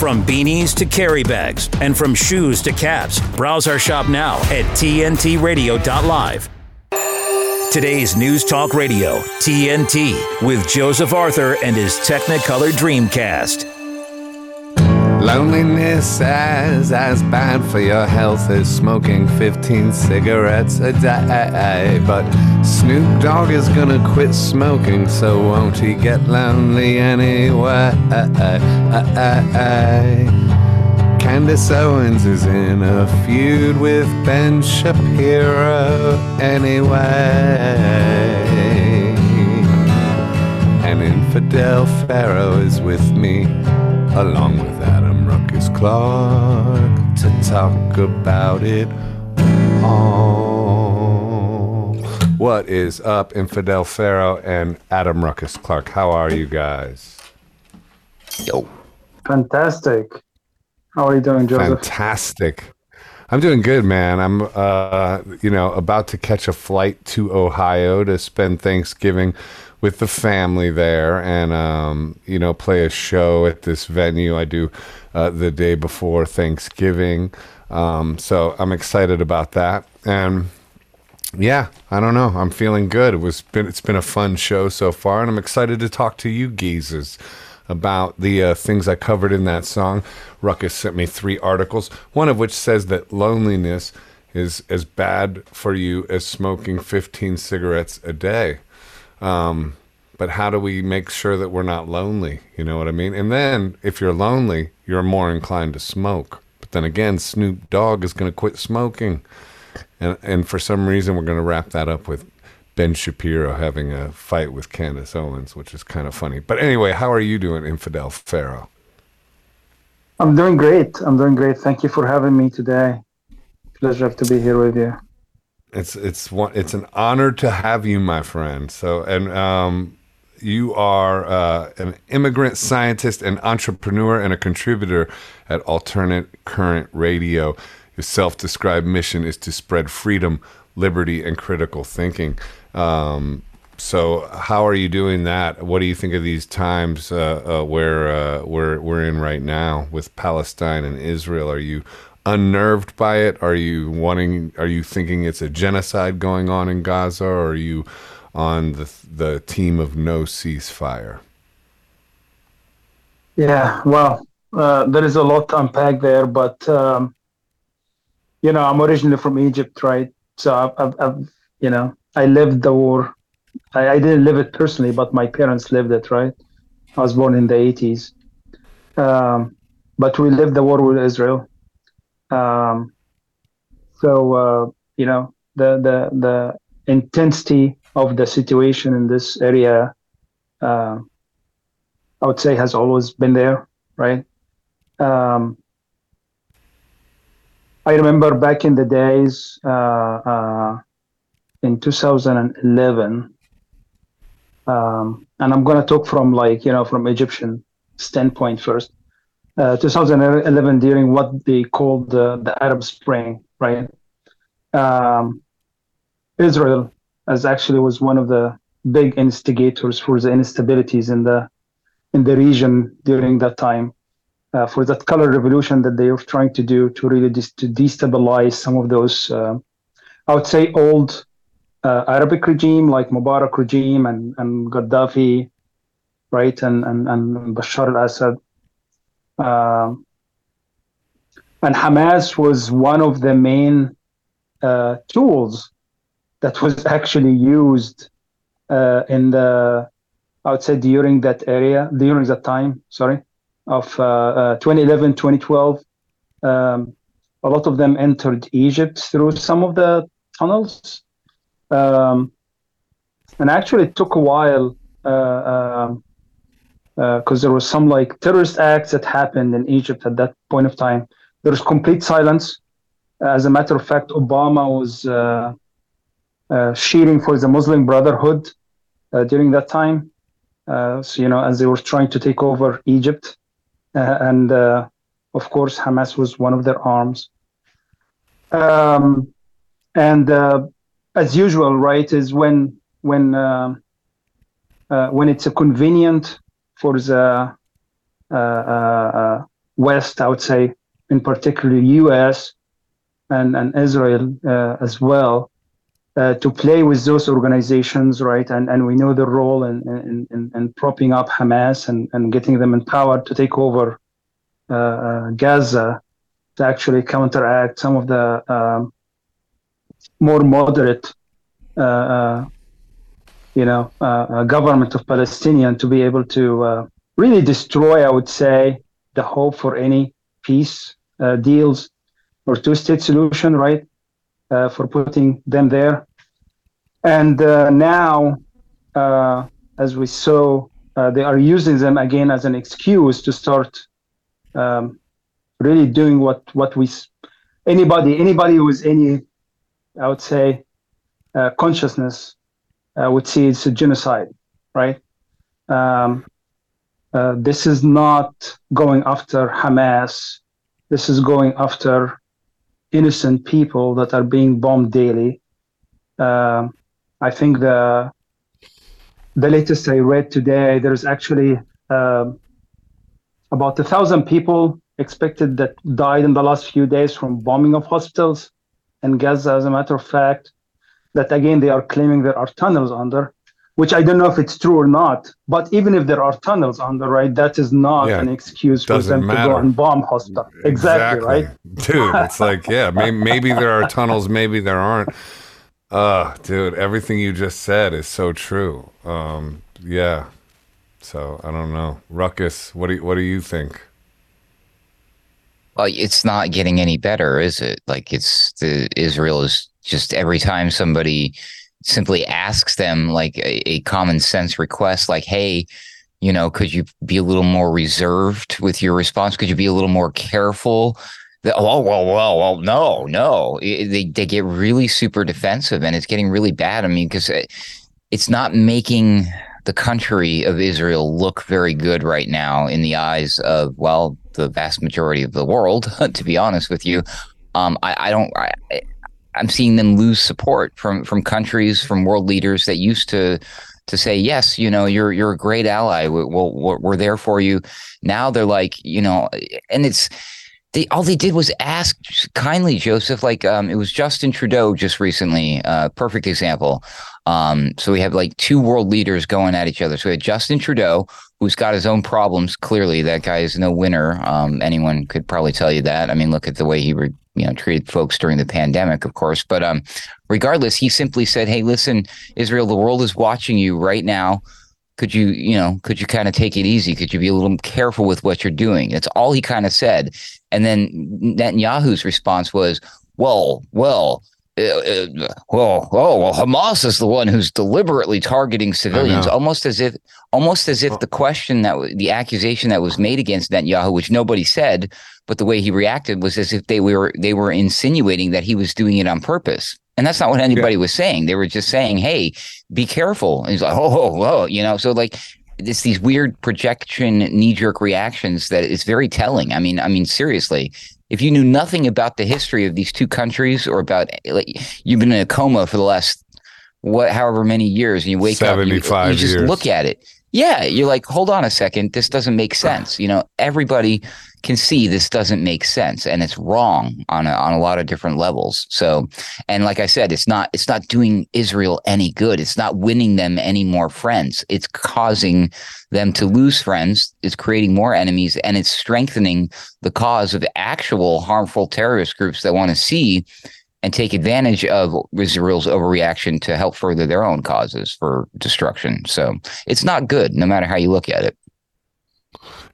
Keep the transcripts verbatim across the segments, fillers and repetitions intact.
From beanies to carry bags and from shoes to caps, browse our shop now at T N T radio dot live. Today's News Talk Radio, T N T, with Joseph Arthur and his Technicolor Dreamcast. Loneliness is as bad for your health as smoking fifteen cigarettes a day. But Snoop Dogg is gonna quit smoking, so won't he get lonely anyway? Candace Owens is in a feud with Ben Shapiro anyway. And Infidel Pharaoh is with me, along with Adam Ruckus Clark, to talk about it all. What is up, Infidel Pharaoh and Adam Ruckus Clark? How are you guys? Yo. Fantastic. How are you doing, Joseph? Fantastic. I'm doing good, man. I'm, uh, you know, about to catch a flight to Ohio to spend Thanksgiving with the family there and, um, you know, play a show at this venue I do uh, the day before Thanksgiving. Um, so I'm excited about that. And yeah, I don't know. I'm feeling good. It was been, it's been a fun show so far, and I'm excited to talk to you geezers about the uh, things I covered in that song. Ruckus sent me three articles, one of which says that loneliness is as bad for you as smoking fifteen cigarettes a day. Um, but how do we make sure that we're not lonely? You know what I mean? And then if you're lonely, you're more inclined to smoke. But then again, Snoop Dogg is going to quit smoking. And and for some reason, we're going to wrap that up with Ben Shapiro having a fight with Candace Owens, which is kind of funny. But anyway, how are you doing, Infidel Pharaoh? I'm doing great. I'm doing great. Thank you for having me today. Pleasure to be here with you. It's it's one, it's an honor to have you, my friend. So, and um, you are uh, an immigrant scientist, an entrepreneur, and a contributor at Alternate Current Radio. Your self-described mission is to spread freedom, liberty, and critical thinking. Um, so, how are you doing that? What do you think of these times uh, uh, where uh, we're we're in right now with Palestine and Israel? Are you unnerved by it? Are you wanting? Are you thinking it's a genocide going on in Gaza, or are you on the the team of no ceasefire? Yeah, well, uh, there is a lot to unpack there, but um, you know, I'm originally from Egypt, right? So I've, I've, I've you know, I lived the war. I, I didn't live it personally, but my parents lived it, right? I was born in the eighties, um, but we lived the war with Israel. Um, so, uh, you know, the, the, the intensity of the situation in this area, uh, I would say has always been there, right? Um, I remember back in the days, uh, uh, in two thousand eleven, um, and I'm going to talk from like, you know, from Egyptian standpoint first. Uh, two thousand eleven, during what they called the, the Arab Spring, right? Um, Israel as actually was one of the big instigators for the instabilities in the in the region during that time, uh, for that color revolution that they were trying to do to really dis- to destabilize some of those, uh, I would say, old uh, Arabic regime like Mubarak regime and, and Gaddafi, right, and, and, and Bashar al-Assad. Uh, and Hamas was one of the main uh, tools that was actually used uh, in the, I would say, during that area, during that time, sorry, of uh, uh, twenty eleven, twenty twelve. Um, a lot of them entered Egypt through some of the tunnels. Um, and actually it took a while. Uh, uh, because uh, there was some like terrorist acts that happened in Egypt at that point of time. There was complete silence. As a matter of fact, Obama was uh, uh, cheering for the Muslim Brotherhood uh, during that time. Uh, so, you know, as they were trying to take over Egypt. Uh, and, uh, of course, Hamas was one of their arms. Um, and uh, as usual, right, is when, when, uh, uh, when it's a convenient for the uh, uh, uh, West, I would say, in particular U S and, and Israel uh, as well, uh, to play with those organizations, right? And and we know the role in, in, in, in propping up Hamas and, and getting them empowered to take over uh, uh, Gaza, to actually counteract some of the uh, more moderate uh, uh, you know, uh, government of Palestinian, to be able to uh, really destroy, I would say, the hope for any peace uh, deals or two-state solution, right, uh, for putting them there. And uh, now, uh, as we saw, uh, they are using them again as an excuse to start um, really doing what, what we, anybody, anybody with any, I would say, uh, consciousness uh, would see it's a genocide, right? Um, Uh, this is not going after Hamas. This is going after innocent people that are being bombed daily. Uh, I think the the latest I read today, there's actually uh, about a thousand people expected that died in the last few days from bombing of hospitals in Gaza, as a matter of fact, that again, they are claiming there are tunnels under, which I don't know if it's true or not, but even if there are tunnels on the right, that is not yeah, an excuse for them matter. to go and bomb hospitals. Exactly, exactly, right? Dude, it's like, yeah, maybe, maybe there are tunnels, maybe there aren't. Uh, dude, everything you just said is so true. Um, yeah, so I don't know. Ruckus, what do you, what do you think? Well, it's not getting any better, is it? Like, it's the Israel is just every time somebody simply asks them like a, a common sense request, like, hey, you know, could you be a little more reserved with your response? Could you be a little more careful? The, oh, well, well, well, no, no. It, they they get really super defensive, and it's getting really bad. I mean, because it, it's not making the country of Israel look very good right now in the eyes of, well, the vast majority of the world, to be honest with you. Um, I, I don't... I, I, I'm seeing them lose support from, from countries, from world leaders that used to to say, yes, you know, you're you're a great ally. We're, we're, we're there for you. Now they're like, you know, and it's they all they did was ask kindly, Joseph, like um, it was Justin Trudeau just recently. Uh, perfect example. Um, so we have like two world leaders going at each other. So we had Justin Trudeau, who's got his own problems. Clearly, that guy is no winner. Um, anyone could probably tell you that. I mean, look at the way he re- you know, treated folks during the pandemic, of course. But um, regardless, he simply said, hey, listen, Israel, the world is watching you right now. Could you, you know, could you kind of take it easy? Could you be a little careful with what you're doing? That's all he kind of said. And then Netanyahu's response was, well, well. Uh, uh, well, oh, well, Hamas is the one who's deliberately targeting civilians, almost as if almost as if the question that w- the accusation that was made against Netanyahu, which nobody said, but the way he reacted was as if they were they were insinuating that he was doing it on purpose. And that's not what anybody yeah. was saying. They were just saying, hey, be careful. And he's like, oh, oh, you know, so like it's these weird projection, knee jerk reactions that is very telling. I mean, I mean, seriously. If you knew nothing about the history of these two countries or about, like, you've been in a coma for the last, what, however many years, and you wake up, you, you just years. look at it. Yeah, you're like, hold on a second, this doesn't make sense. You know, everybody can see this doesn't make sense, and it's wrong on a, on a lot of different levels. So, and like I said, it's not it's not doing Israel any good. It's not winning them any more friends. It's causing them to lose friends. It's creating more enemies, and it's strengthening the cause of actual harmful terrorist groups that want to see and take advantage of Israel's overreaction to help further their own causes for destruction. So it's not good, no matter how you look at it.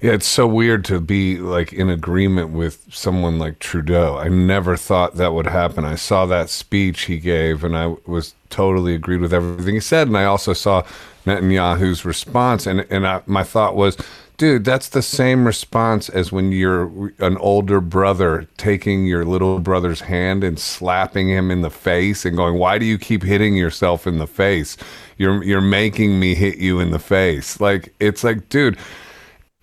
Yeah, it's so weird to be like in agreement with someone like Trudeau. I never thought that would happen. I saw that speech he gave, and I was totally agreed with everything he said. And I also saw Netanyahu's response, and and I, my thought was, dude, that's the same response as when you're an older brother taking your little brother's hand and slapping him in the face and going, why do you keep hitting yourself in the face? You're you're making me hit you in the face. Like, it's like, dude,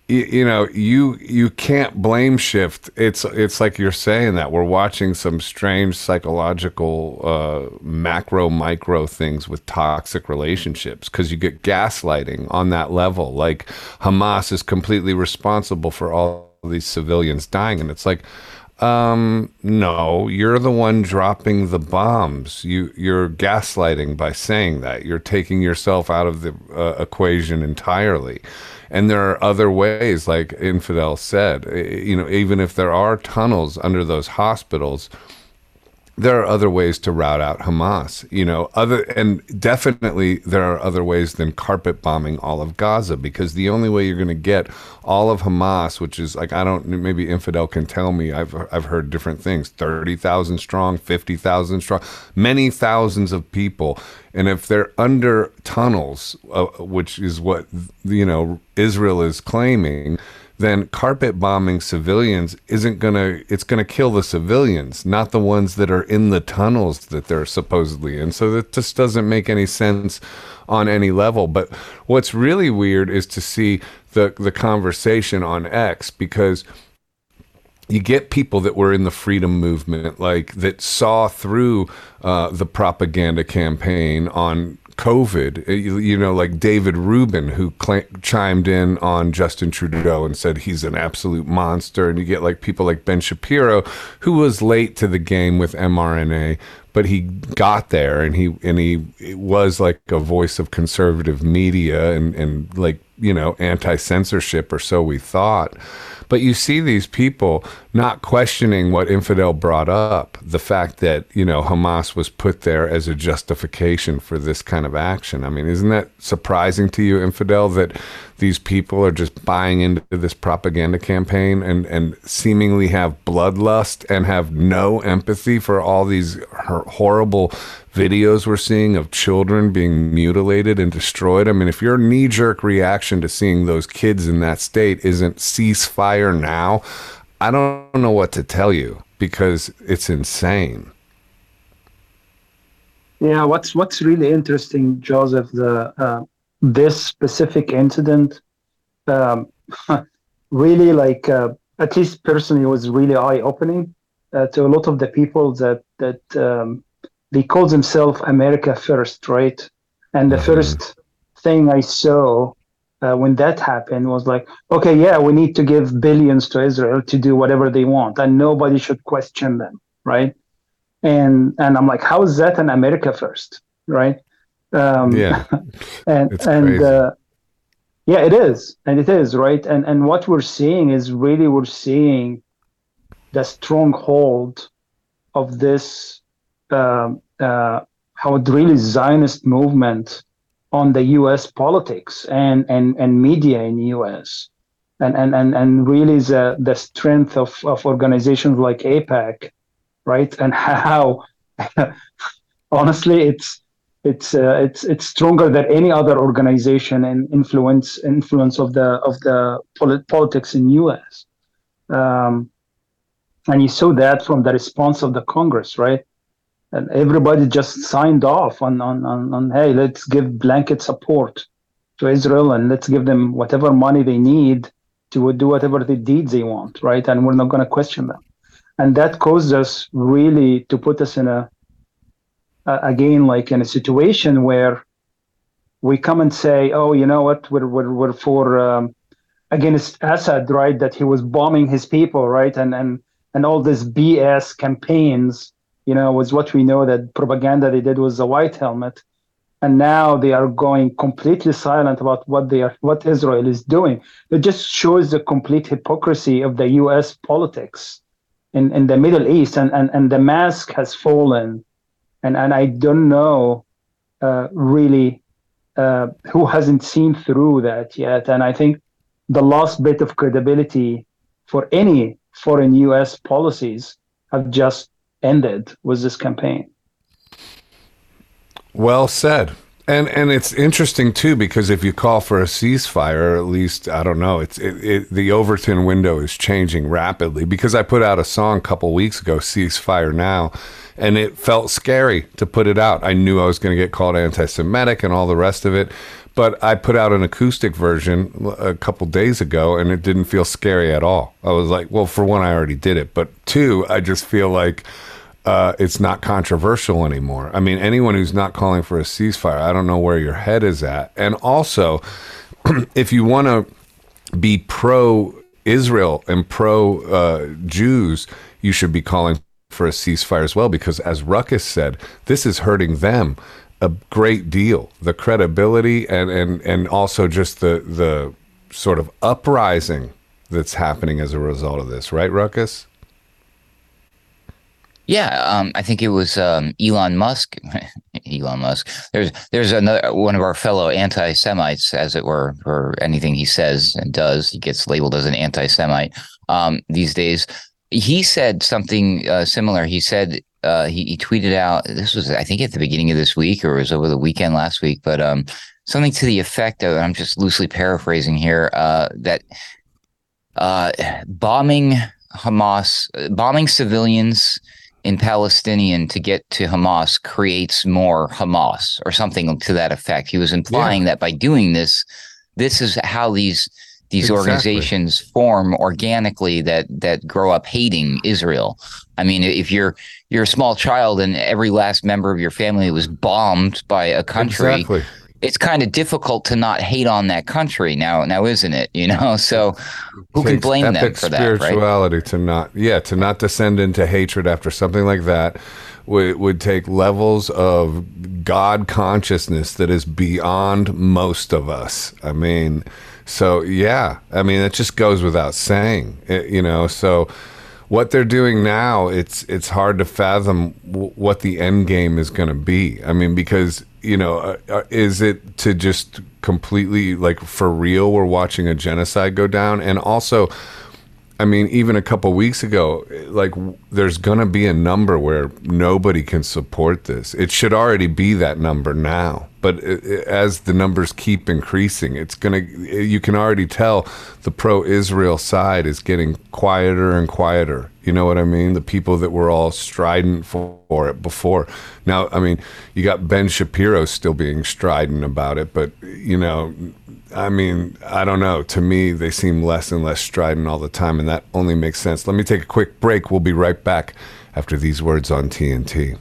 you, you know, you you can't blame shift. It's it's like you're saying that. We're watching some strange psychological uh, macro, micro things with toxic relationships, because you get gaslighting on that level. Like, Hamas is completely responsible for all these civilians dying. And it's like, um, no, you're the one dropping the bombs. You, you're gaslighting by saying that. You're taking yourself out of the uh, equation entirely. And there are other ways, like Infidel said, you know, even if there are tunnels under those hospitals, there are other ways to rout out Hamas, you know, other, and definitely there are other ways than carpet bombing all of Gaza, because the only way you're going to get all of Hamas, which is like, I don't, maybe Infidel can tell me, I've I've heard different things, thirty thousand strong, fifty thousand strong, many thousands of people. And if they're under tunnels, uh, which is what, you know, Israel is claiming, then carpet bombing civilians isn't going to, it's going to kill the civilians, not the ones that are in the tunnels that they're supposedly in. So that just doesn't make any sense on any level. But what's really weird is to see the, the conversation on X, because you get people that were in the freedom movement, like that saw through uh, the propaganda campaign on COVID, you, you know, like David Rubin, who cl- chimed in on Justin Trudeau and said he's an absolute monster. And you get like people like Ben Shapiro, who was late to the game with mRNA, but he got there, and he and he was like a voice of conservative media and, and like, you know, anti-censorship, or so we thought. But you see these people not questioning what Infidel brought up, the fact that, you know, Hamas was put there as a justification for this kind of action. I mean, isn't that surprising to you, Infidel, that these people are just buying into this propaganda campaign and, and seemingly have bloodlust and have no empathy for all these horrible videos we're seeing of children being mutilated and destroyed? I mean, if your knee-jerk reaction to seeing those kids in that state isn't ceasefire now, I don't know what to tell you, because it's insane. Yeah, what's what's really interesting, Joseph, the uh, this specific incident um, really, like, uh, at least personally, was really eye-opening uh, to a lot of the people that that. Um, They call themselves America First, right? And the first thing I saw uh, when that happened was like, okay, yeah, we need to give billions to Israel to do whatever they want, and nobody should question them, right? And and I'm like, how is that an America First, right? Um, yeah, and it's and crazy. Uh, yeah, it is, and it is, right? And and what we're seeing is really we're seeing the stronghold of this. Uh, uh, how it really Zionist movement on the U S politics and, and, and media in the U S and and, and, and really the, the strength of, of organizations like AIPAC, right? And how honestly it's it's uh, it's it's stronger than any other organization and influence influence of the of the polit- politics in the U S Um, and you saw that from the response of the Congress, right? And everybody just signed off on, on, on, on, hey, let's give blanket support to Israel and let's give them whatever money they need to do whatever the deeds they want, right? And we're not going to question them. And that caused us really to put us in a, uh, again, like in a situation where we come and say, oh, you know what, we're, we're, we're for, um, against Assad, right? That he was bombing his people, right? And, and, and all this B S campaigns, you know, was what we know that propaganda they did was the white helmet. And now they are going completely silent about what they are, what Israel is doing. It just shows the complete hypocrisy of the U S politics in, in the Middle East. And, and, and the mask has fallen. And, and I don't know uh, really uh, who hasn't seen through that yet. And I think the last bit of credibility for any foreign U S policies have just ended was this campaign. Well said. And and it's interesting too, because if you call for a ceasefire, or at least, I don't know, it's it, it, the Overton window is changing rapidly, because I put out a song a couple weeks ago, Ceasefire Now, and it felt scary to put it out. I knew I was going to get called anti-Semitic and all the rest of it, but I put out an acoustic version a couple days ago, and it didn't feel scary at all. I was like, well, for one, I already did it, but two, I just feel like Uh, it's not controversial anymore. I mean, anyone who's not calling for a ceasefire, I don't know where your head is at. And also, if you want to be pro Israel and pro-Jews, uh, you should be calling for a ceasefire as well, because as Ruckus said, this is hurting them a great deal. The credibility and, and, and also just the, the sort of uprising that's happening as a result of this. Right, Ruckus? Yeah, um, I think it was um, Elon Musk. Elon Musk. There's there's another one of our fellow anti-Semites, as it were, for anything he says and does, he gets labeled as an anti-Semite um, these days. He said something uh, similar. He said uh, he, he tweeted out, this was, I think, at the beginning of this week, or it was over the weekend last week, but um, something to the effect of, I'm just loosely paraphrasing here, uh, that uh, bombing Hamas, bombing civilians in Palestinian to get to Hamas creates more Hamas, or something to that effect. He was implying yeah. that by doing this, this is how these these exactly. organizations form organically, that that grow up hating Israel. I mean, if you're you're a small child and every last member of your family was bombed by a country, exactly. it's kind of difficult to not hate on that country now, now isn't it? You know, so who can blame them for that, right? Spirituality to not, yeah, to not descend into hatred after something like that would, would take levels of God consciousness that is beyond most of us. I mean, so yeah, I mean, it just goes without saying, it, you know, so what they're doing now, it's, it's hard to fathom w- what the end game is going to be. I mean, because you know, uh, is it to just completely, like, for real, we're watching a genocide go down? And also, I mean, even a couple weeks ago, like, w- there's going to be a number where nobody can support this. It should already be that number now. But it, it, as the numbers keep increasing, it's going to, you can already tell the pro-Israel side is getting quieter and quieter. You know what I mean? The people that were all strident for, for it before. Now, I mean, you got Ben Shapiro still being strident about it, but, you know, I mean, I don't know. To me, they seem less and less strident all the time, and that only makes sense. Let me take a quick break. We'll be right back after these words on T N T.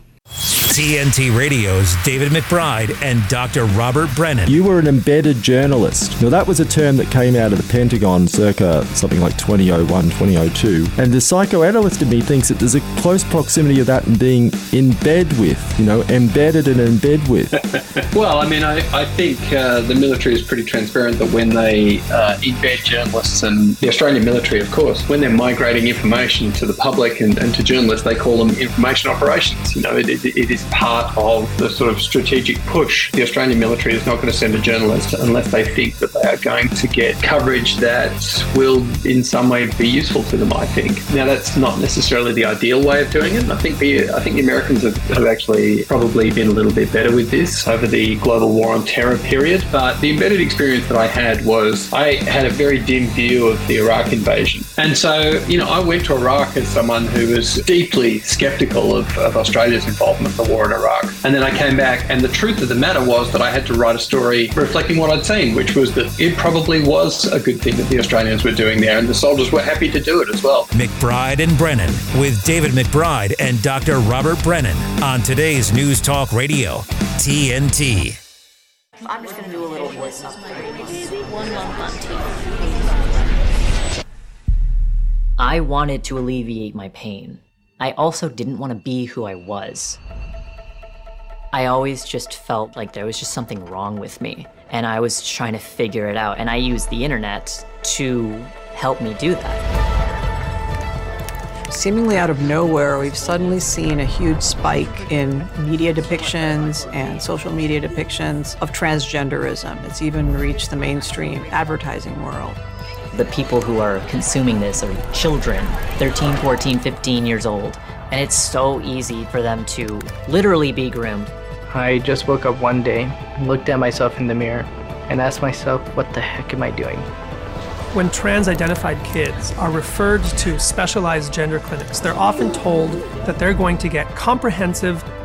T N T Radio's David McBride and Doctor Robert Brennan. You were an embedded journalist. Now, that was a term that came out of the Pentagon circa something like twenty oh one, twenty oh two. And the psychoanalyst in me thinks that there's a close proximity of that and being in bed with, you know, embedded and in bed with. Well, I mean, I, I think uh, the military is pretty transparent that when they uh, embed journalists, and the Australian military, of course, when they're migrating information to the public and, and to journalists, they call them information operations. You know, it, it, it is part of the sort of strategic push. The Australian military is not going to send a journalist unless they think that they are going to get coverage that will in some way be useful to them, I think. Now, that's not necessarily the ideal way of doing it. I think the I think the Americans have, have actually probably been a little bit better with this over the global war on terror period. But the embedded experience that I had was I had a very dim view of the Iraq invasion. And so, you know, I went to Iraq as someone who was deeply skeptical of, of Australia's involvement in the war in Iraq. And then I came back, and the truth of the matter was that I had to write a story reflecting what I'd seen, which was that it probably was a good thing that the Australians were doing there, and the soldiers were happy to do it as well. McBride and Brennan with David McBride and Doctor Robert Brennan on today's News Talk Radio, T N T. I'm just going to do a little voice up. I wanted to alleviate my pain. I also didn't want to be who I was. I always just felt like there was just something wrong with me, and I was trying to figure it out, and I used the internet to help me do that. Seemingly out of nowhere, we've suddenly seen a huge spike in media depictions and social media depictions of transgenderism. It's even reached the mainstream advertising world. The people who are consuming this are children, thirteen, fourteen, fifteen years old. And it's so easy for them to literally be groomed. I just woke up one day, looked at myself in the mirror, and asked myself, what the heck am I doing? When trans-identified kids are referred to specialized gender clinics, they're often told that they're going to get comprehensive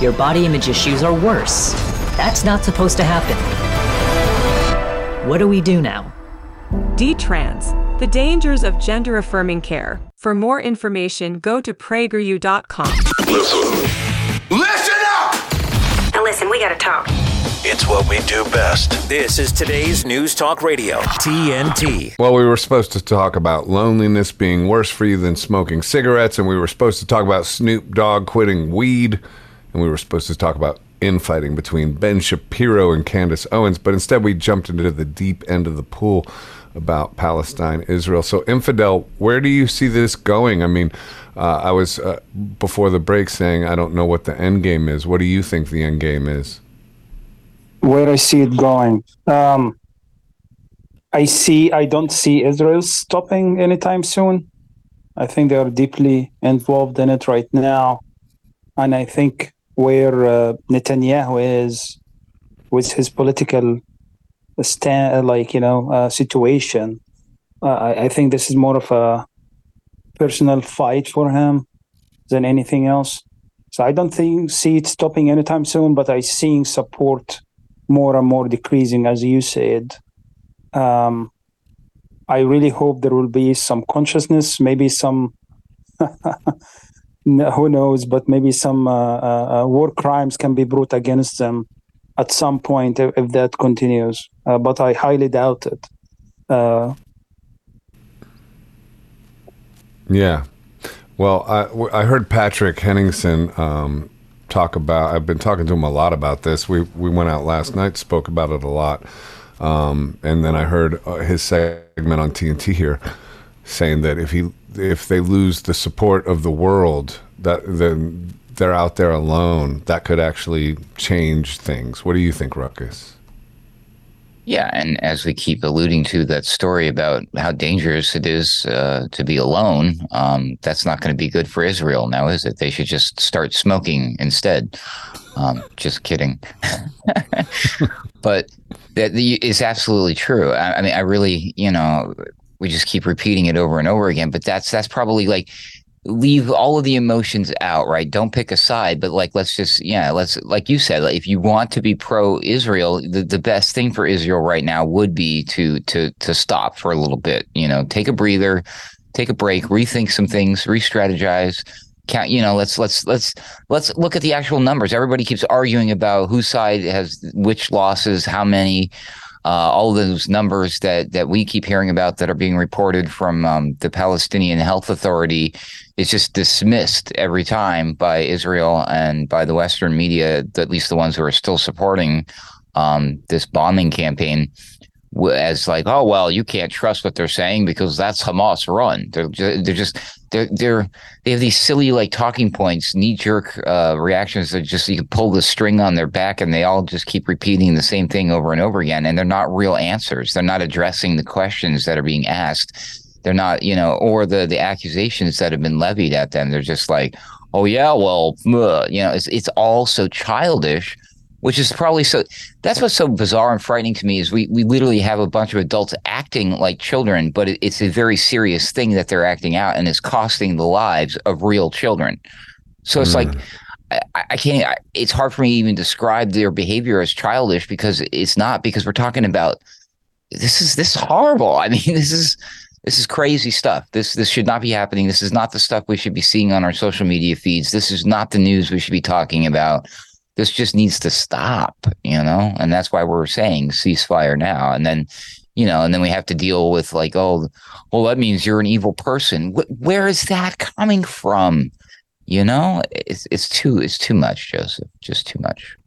your body image issues are worse. That's not supposed to happen. What do we do now? D-Trans, the dangers of gender-affirming care. For more information, go to prager u dot com. Listen. Listen up! Now listen, we gotta talk. It's what we do best. This is today's News Talk Radio, T N T. Well, we were supposed to talk about loneliness being worse for you than smoking cigarettes, and we were supposed to talk about Snoop Dogg quitting weed, and we were supposed to talk about infighting between Ben Shapiro and Candace Owens, but instead we jumped into the deep end of the pool about Palestine, Israel. So, Infidel, where do you see this going? I mean, uh, I was, uh, before the break, saying I don't know what the end game is. What do you think the end game is? Where I see it going, um, I see. I don't see Israel stopping anytime soon. I think they are deeply involved in it right now, and I think where uh, Netanyahu is with his political stand, like you know, uh, situation, uh, I, I think this is more of a personal fight for him than anything else. So I don't think see it stopping anytime soon, but I seeing support more and more decreasing, as you said. Um, I really hope there will be some consciousness, maybe some, who knows, but maybe some uh, uh, war crimes can be brought against them at some point if, if that continues. Uh, but I highly doubt it. Uh, yeah. Well, I, I heard Patrick Henningsen um, talk about, I've been talking to him a lot about this. We we went out last night, spoke about it a lot. Um, and then I heard his segment on T N T here saying that if he if they lose the support of the world, that then they're out there alone, that could actually change things. What do you think, Ruckus? Yeah, and as we keep alluding to that story about how dangerous it is uh, to be alone, um, that's not going to be good for Israel now, is it? They should just start smoking instead. Um, just kidding. But that is absolutely true. I, I mean, I really, you know, we just keep repeating it over and over again, but that's that's probably like, leave all of the emotions out, right? Don't pick a side, but like, let's just, yeah, let's, like you said, like if you want to be pro-Israel, the, the best thing for Israel right now would be to to to stop for a little bit, you know, take a breather, take a break, rethink some things, re-strategize, count, you know, let's, let's, let's, let's look at the actual numbers. Everybody keeps arguing about whose side has which losses, how many, Uh, all those numbers that, that we keep hearing about that are being reported from um, the Palestinian Health Authority is just dismissed every time by Israel and by the Western media, at least the ones who are still supporting um, this bombing campaign, as like, oh, well, you can't trust what they're saying because that's Hamas run. They're just, they're just they're, they're they have these silly like talking points, knee jerk uh, reactions that just, you can pull the string on their back and they all just keep repeating the same thing over and over again. And they're not real answers. They're not addressing the questions that are being asked. They're not, you know, or the, the accusations that have been levied at them. They're just like, oh, yeah, well, uh, you know, it's, it's all so childish. Which is probably so – that's what's so bizarre and frightening to me is we, we literally have a bunch of adults acting like children, but it, it's a very serious thing that they're acting out and it's costing the lives of real children. So it's mm. like I, I can't I, – it's hard for me to even describe their behavior as childish because it's not, because we're talking about – this is this is horrible. I mean this is – This is crazy stuff. This this should not be happening. This is not the stuff we should be seeing on our social media feeds. This is not the news we should be talking about. This just needs to stop, you know, and that's why we're saying ceasefire now. And then, you know, and then we have to deal with like, oh, well, that means you're an evil person. Wh- where is that coming from? You know, it's it's too it's too much, Joseph, just too much.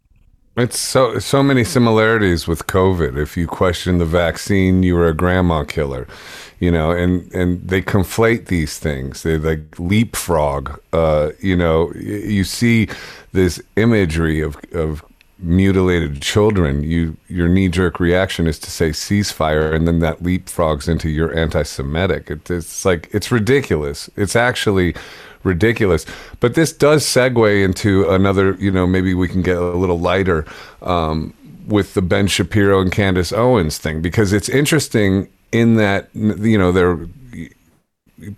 It's so so many similarities with COVID. If you question the vaccine, you were a grandma killer, you know. And, and they conflate these things. They like leapfrog. Uh, you know, you see this imagery of of mutilated children. You your knee jerk reaction is to say ceasefire, and then that leapfrogs into your anti-Semitic. It, it's like it's ridiculous. It's actually. ridiculous. But this does segue into another, you know, maybe we can get a little lighter um, with the Ben Shapiro and Candace Owens thing, because it's interesting in that, you know, they're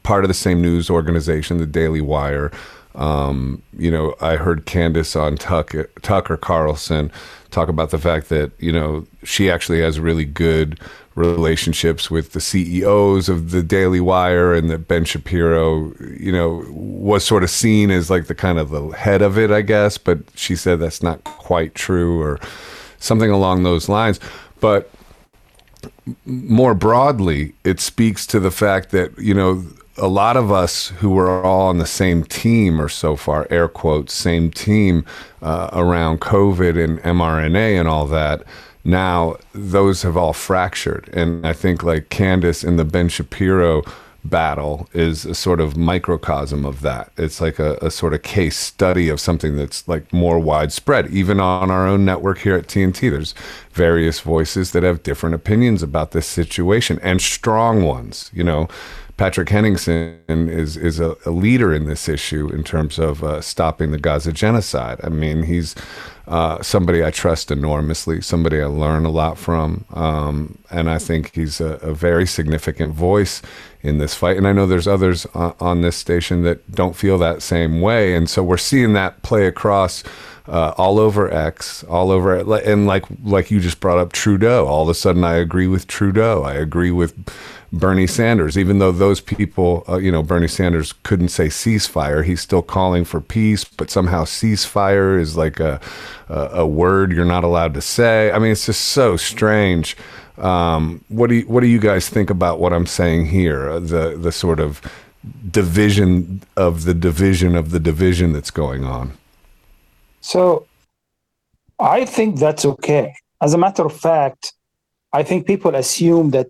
part of the same news organization, the Daily Wire. Um, you know, I heard Candace on Tucker, Tucker Carlson talk about the fact that, you know, she actually has really good relationships with the C E Os of the Daily Wire, and that Ben Shapiro, you know, was sort of seen as like the kind of the head of it, I guess, but she said that's not quite true or something along those lines. But more broadly, it speaks to the fact that, you know, a lot of us who were all on the same team, or so far, air quotes, same team uh, around COVID and M R N A and all that, now those have all fractured. And I think like Candace in the Ben Shapiro battle is a sort of microcosm of that. It's like a, a sort of case study of something that's like more widespread. Even on our own network here at T N T, there's various voices that have different opinions about this situation, and strong ones. You know, Patrick Henningsen is is a, a leader in this issue in terms of uh, stopping the Gaza genocide. I mean, he's uh, somebody I trust enormously, somebody I learn a lot from, um, and I think he's a, a very significant voice in this fight. And I know there's others on, on this station that don't feel that same way, and so we're seeing that play across uh, all over X, all over, and like like you just brought up Trudeau. All of a sudden, I agree with Trudeau. I agree with Bernie Sanders, even though those people, uh, you know, Bernie Sanders couldn't say ceasefire. He's still calling for peace, but somehow ceasefire is like a a, a word you're not allowed to say. I mean, it's just so strange. Um, what do you, what do you guys think about what I'm saying here? The the sort of division of the division of the division that's going on. So, I think that's okay. As a matter of fact, I think people assume that.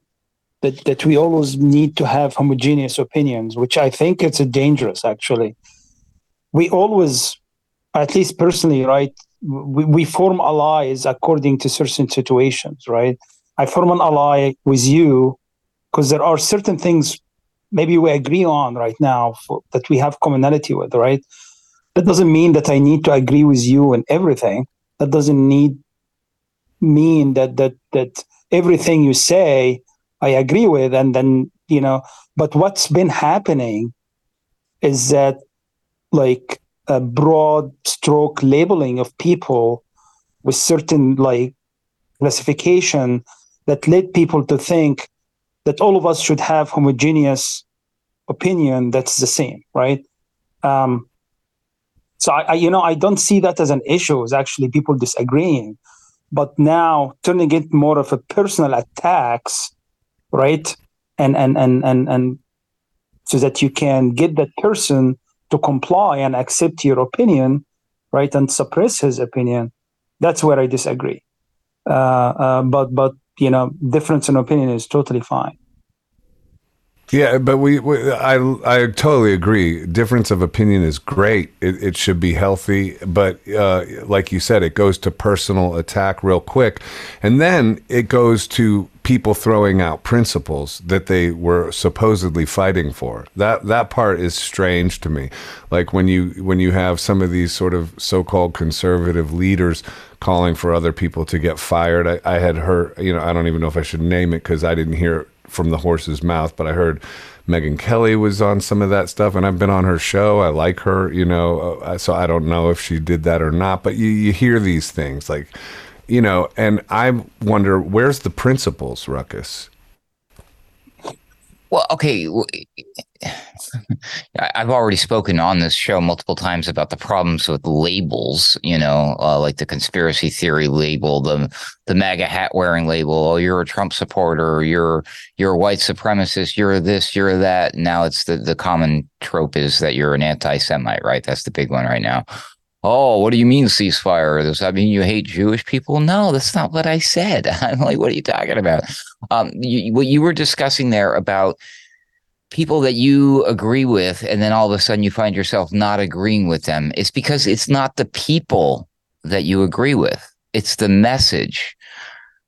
That, that we always need to have homogeneous opinions, which I think it's a dangerous, actually. We always, at least personally, right, we, we form allies according to certain situations, right? I form an ally with you because there are certain things maybe we agree on right now for, that we have commonality with, right? That doesn't mean that I need to agree with you on everything. That doesn't need mean that that that everything you say I agree with, and then, you know, but what's been happening is that, like, a broad stroke labeling of people with certain, like, classification that led people to think that all of us should have homogeneous opinion that's the same, right? Um, so, I, I, you know, I don't see that as an issue. It's actually people disagreeing. But now turning it more of a personal attacks, right? And, and and and and so that you can get that person to comply and accept your opinion, right? And suppress his opinion. That's where I disagree. Uh, uh, but but you know, difference in opinion is totally fine. Yeah, but we, we I I totally agree. Difference of opinion is great. It, it should be healthy, but uh, like you said, it goes to personal attack real quick, and then it goes to people throwing out principles that they were supposedly fighting for. That that part is strange to me. Like when you when you have some of these sort of so-called conservative leaders calling for other people to get fired. I, I had heard, you know, I don't even know if I should name it because I didn't hear it from the horse's mouth, but I heard Megyn Kelly was on some of that stuff, and I've been on her show. I like her, you know, so I don't know if she did that or not, but you, you hear these things like, you know, and I wonder, where's the principles, Ruckus? Well, okay, I've already spoken on this show multiple times about the problems with labels, you know, uh, like the conspiracy theory label, the the MAGA hat wearing label. Oh, you're a Trump supporter. You're you're a white supremacist. You're this. You're that. Now it's the the common trope is that you're an anti-Semite, right? That's the big one right now. oh, what do you mean ceasefire? Does that mean you hate Jewish people? No, that's not what I said. I'm like, what are you talking about? Um, you, what you were discussing there about people that you agree with, and then all of a sudden you find yourself not agreeing with them. It's because it's not the people that you agree with. It's the message.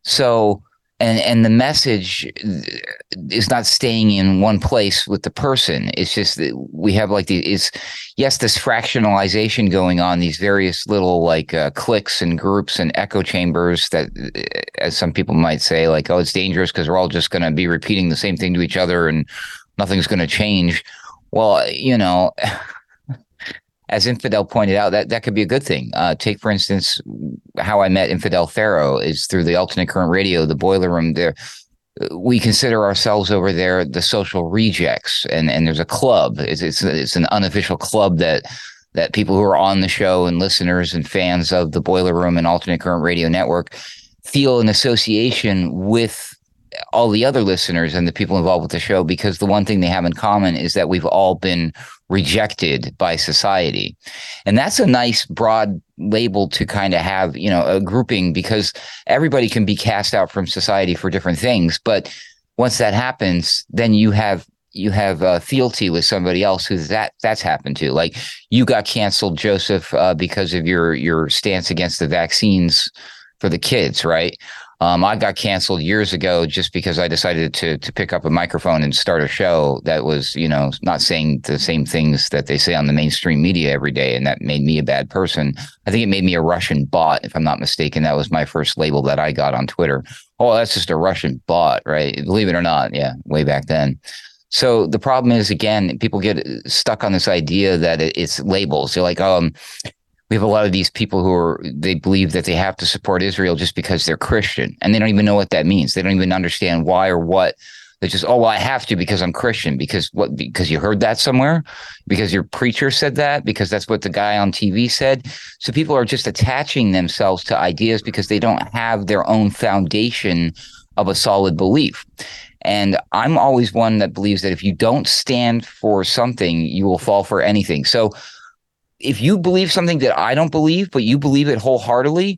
So, and and the message is not staying in one place with the person. It's just that we have like the it's yes, this fractionalization going on, these various little like uh, cliques and groups and echo chambers that, as some people might say, like, oh, it's dangerous because we're all just going to be repeating the same thing to each other and nothing's going to change. Well, you know, as Infidel pointed out, that, that could be a good thing. Uh, take, for instance, how I met Infidel Pharaoh is through the Alternate Current Radio, the boiler room there. We consider ourselves over there the social rejects, and, and there's a club. It's, it's it's an unofficial club that that people who are on the show and listeners and fans of the Boiler Room and Alternate Current Radio Network feel an association with all the other listeners and the people involved with the show, because the one thing they have in common is that we've all been rejected by society. And that's a nice broad label to kind of have, you know, a grouping, because everybody can be cast out from society for different things. But once that happens, then you have you have a fealty with somebody else who that that's happened to. Like, you got canceled, Joseph, uh, because of your your stance against the vaccines for the kids, right? Um, I got canceled years ago just because I decided to to pick up a microphone and start a show that was, you know, not saying the same things that they say on the mainstream media every day. And that made me a bad person. I think it made me a Russian bot, if I'm not mistaken. That was my first label that I got on Twitter. Oh, that's just a Russian bot, right? Believe it or not. Yeah, way back then. So the problem is, again, people get stuck on this idea that it's labels. They're like, um. we have a lot of these people who are, they believe that they have to support Israel just because they're Christian, and they don't even know what that means. They don't even understand why or what. They just, oh, well, I have to because I'm Christian, because what, because you heard that somewhere, because your preacher said that, because that's what the guy on T V said. So people are just attaching themselves to ideas because they don't have their own foundation of a solid belief. And I'm always one that believes that if you don't stand for something, you will fall for anything. So if you believe something that I don't believe, but you believe it wholeheartedly,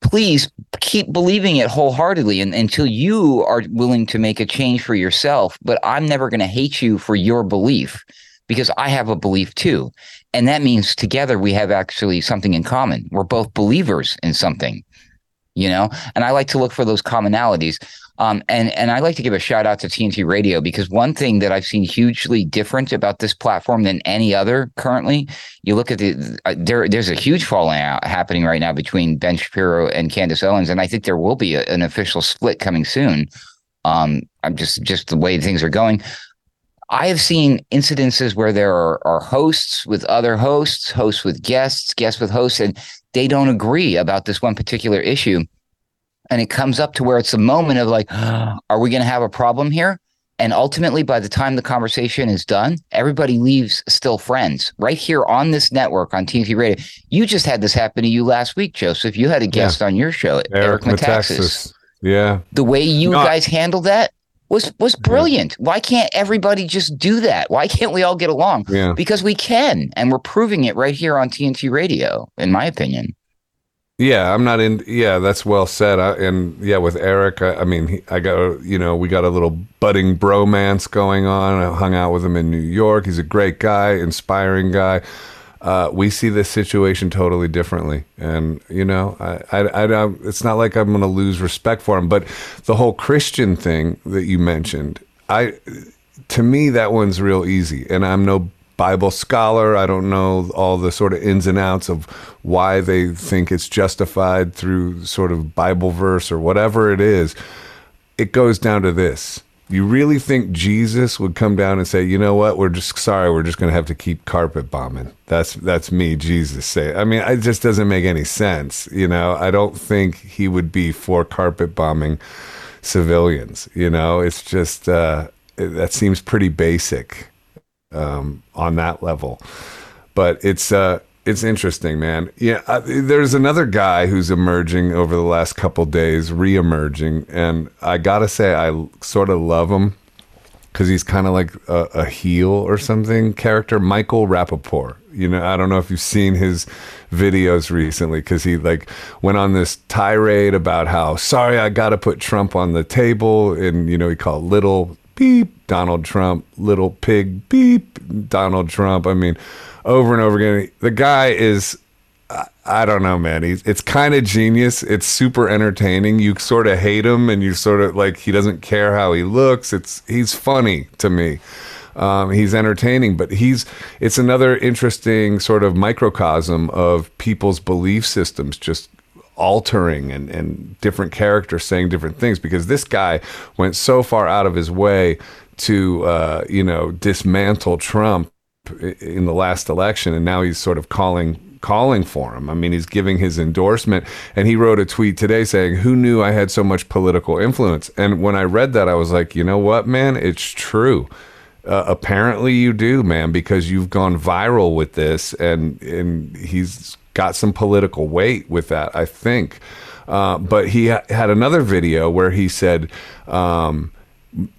please keep believing it wholeheartedly and, until you are willing to make a change for yourself. But I'm never going to hate you for your belief, because I have a belief too. And that means together we have actually something in common. We're both believers in something, you know, and I like to look for those commonalities. Um, and, and I like to give a shout out to T N T Radio, because one thing that I've seen hugely different about this platform than any other currently, you look at the uh, there, there's a huge falling out happening right now between Ben Shapiro and Candace Owens. And I think there will be a, an official split coming soon. Um, I'm just just the way things are going. I have seen incidences where there are, are hosts with other hosts, hosts with guests, guests with hosts, and they don't agree about this one particular issue. And it comes up to where it's a moment of like, are we going to have a problem here? And ultimately, by the time the conversation is done, everybody leaves still friends. Right here on this network, on T N T Radio. You just had this happen to you last week, Joseph. You had a guest yeah. on your show, Eric, Eric Metaxas. Metaxas. Yeah. The way you Not- guys handled that was was brilliant. Yeah. Why can't everybody just do that? Why can't we all get along? Yeah. Because we can. And we're proving it right here on T N T Radio, in my opinion. Yeah, I'm not in. Yeah, that's well said. I, and yeah, with Eric, I, I mean, he, I got, you know, we got a little budding bromance going on. I hung out with him in New York. He's a great guy, inspiring guy. Uh, we see this situation totally differently. And, you know, I, I, I, I, it's not like I'm going to lose respect for him. But the whole Christian thing that you mentioned, I to me, that one's real easy. And I'm no Bible scholar. I don't know all the sort of ins and outs of why they think it's justified through sort of Bible verse or whatever it is. It goes down to this. You really think Jesus would come down and say, you know what, we're just sorry, we're just going to have to keep carpet bombing? That's that's me, Jesus, say. I mean, it just doesn't make any sense. You know, I don't think he would be for carpet bombing civilians. You know, it's just, uh, it, that seems pretty basic. Um, on that level. But it's uh, it's interesting, man. Yeah, I, there's another guy who's emerging over the last couple days, re-emerging, and I gotta say I sort of love him. because he's kind of like a, a heel or something character, Michael Rappaport. You know, I don't know if you've seen his videos recently, because he like went on this tirade about how, sorry, I got to put Trump on the table. And, you know, he called little beep Donald Trump, little pig beep Donald Trump. I mean, over and over again. The guy is, I don't know, man. He's, it's kind of genius. It's super entertaining. You sort of hate him, and you sort of like, he doesn't care how he looks. It's, he's funny to me. Um, he's entertaining, but he's, it's another interesting sort of microcosm of people's belief systems just altering, and, and different characters saying different things, because this guy went so far out of his way to, uh, you know, dismantle Trump in the last election, and now he's sort of calling... calling for him. I mean, he's giving his endorsement, and he wrote a tweet today saying, who knew I had so much political influence? And when I read that, I was like, you know what, man, it's true. Uh, apparently you do, man, because you've gone viral with this, and, and he's got some political weight with that, I think. Uh, but he ha- had another video where he said, um,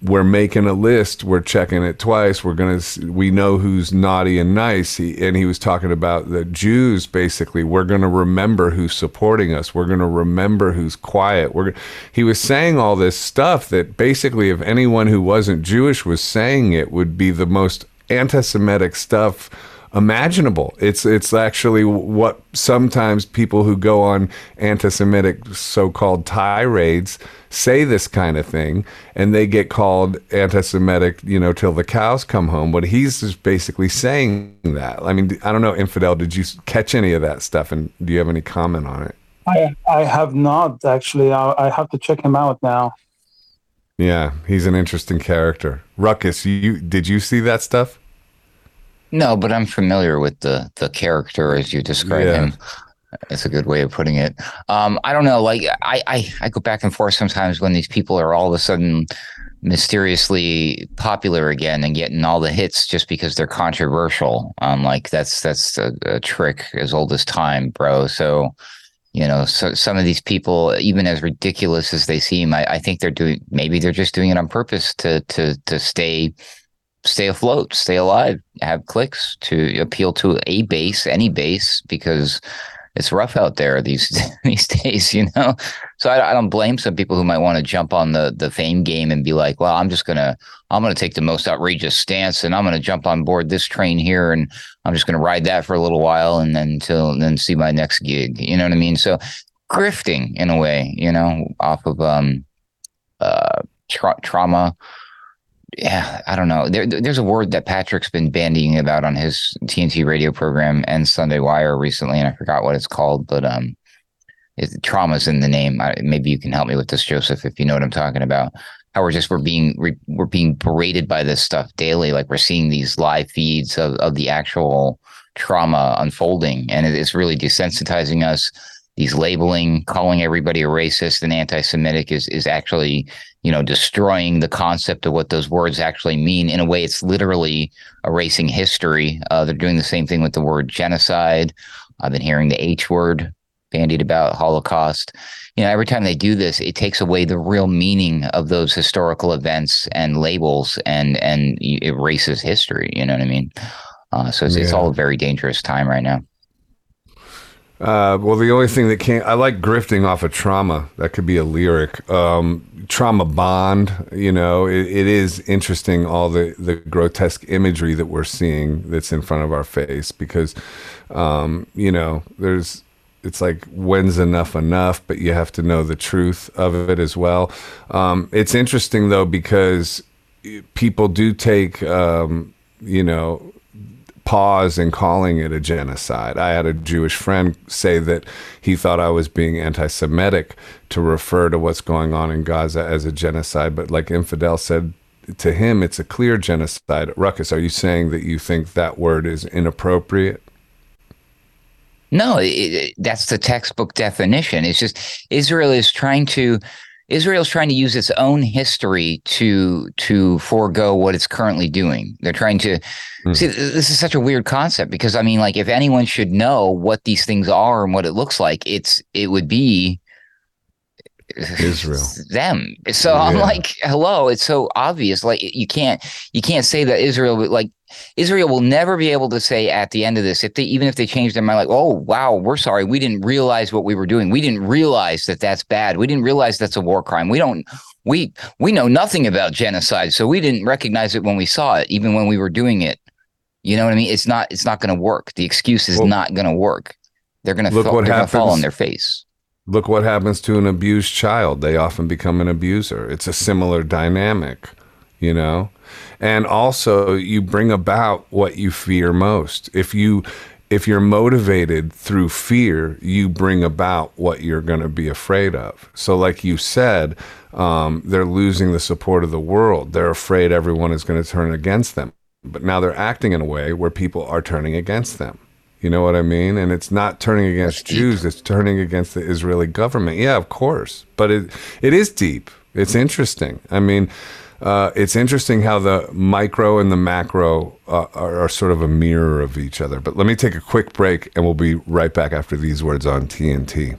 we're making a list, we're checking it twice, we're gonna, we know who's naughty and nice. He, and he was talking about the Jews, basically. We're gonna remember who's supporting us, we're gonna remember who's quiet. We're, he was saying all this stuff that basically, if anyone who wasn't Jewish was saying it, would be the most anti-Semitic stuff imaginable. It's, it's actually what sometimes people who go on anti-Semitic so-called tirades say, this kind of thing, and they get called anti-Semitic, you know, till the cows come home. But he's just basically saying that. I mean, I don't know, Infidel, did you catch any of that stuff, and do you have any comment on it? I, I have not, actually. I, I have to check him out now. Yeah, he's an interesting character. Ruckus, you did you see that stuff? No, but I'm familiar with the the character as you describe yeah. him. It's a good way of putting it. Um, I don't know. Like I, I, I go back and forth sometimes when these people are all of a sudden mysteriously popular again and getting all the hits just because they're controversial. Um, like that's that's a, a trick as old as time, bro. So, you know, so some of these people, even as ridiculous as they seem, I, I think they're doing. Maybe they're just doing it on purpose to to to stay. Stay afloat, stay alive, have clicks, to appeal to a base, any base, because it's rough out there these these days, you know? So I, I don't blame some people who might want to jump on the, the fame game and be like, well, I'm just going to, I'm going to take the most outrageous stance, and I'm going to jump on board this train here, and I'm just going to ride that for a little while, and then till and then see my next gig. You know what I mean? So grifting in a way, you know, off of um, uh, tra- trauma. Yeah, I don't know. There, there's a word that Patrick's been bandying about on his T N T radio program and Sunday Wire recently, and I forgot what it's called, but um, it, trauma's in the name. I, maybe you can help me with this, Joseph, if you know what I'm talking about. How we're just we're being re, we're being berated by this stuff daily. Like we're seeing these live feeds of, of the actual trauma unfolding, and it, it's really desensitizing us. These labeling, calling everybody a racist and anti-Semitic is is actually, you know, destroying the concept of what those words actually mean. In a way, it's literally erasing history. Uh, they're doing the same thing with the word genocide. I've been hearing the H word bandied about, Holocaust. You know, every time they do this, it takes away the real meaning of those historical events and labels, and and erases history. You know what I mean? Uh, so it's, yeah. it's all a very dangerous time right now. Uh, well, the only thing that can't, I like grifting off of trauma. That could be a lyric. Um, trauma bond, you know, it, it is interesting, all the, the grotesque imagery that we're seeing that's in front of our face, because, um, you know, there's, it's like, when's enough enough, but you have to know the truth of it as well. Um, it's interesting though, because people do take, um, you know, pause in calling it a genocide. I had a Jewish friend say that he thought I was being anti-Semitic to refer to what's going on in Gaza as a genocide, but like Infidel said, to him, it's a clear genocide. Ruckus, are you saying that you think that word is inappropriate? No, it, it, that's the textbook definition. It's just Israel is trying to Israel's trying to use its own history to to forego what it's currently doing. They're trying to mm. see. This is such a weird concept, because I mean, like, if anyone should know what these things are and what it looks like, it's it would be Israel. Them. So yeah. I'm like, hello, it's so obvious. Like you can't you can't say that Israel like Israel will never be able to say at the end of this, if they even if they change their mind, like, oh, wow, we're sorry. We didn't realize what we were doing. We didn't realize that that's bad. We didn't realize that's a war crime. We don't we we know nothing about genocide. So we didn't recognize it when we saw it, even when we were doing it. You know what I mean? It's not it's not going to work. The excuse is well, not going to work. They're going to fall on their face. Look what happens to an abused child. They often become an abuser. It's a similar dynamic, you know? And also, you bring about what you fear most. If you, if you're motivated through fear, you bring about what you're going to be afraid of. So like you said, um, they're losing the support of the world. They're afraid everyone is going to turn against them. But now they're acting in a way where people are turning against them. You know what I mean? And it's not turning against Jews, it's turning against the Israeli government. Yeah, of course. But it it is deep. It's interesting. I mean, uh, it's interesting how the micro and the macro uh, are, are sort of a mirror of each other. But let me take a quick break, and we'll be right back after these words on T N T.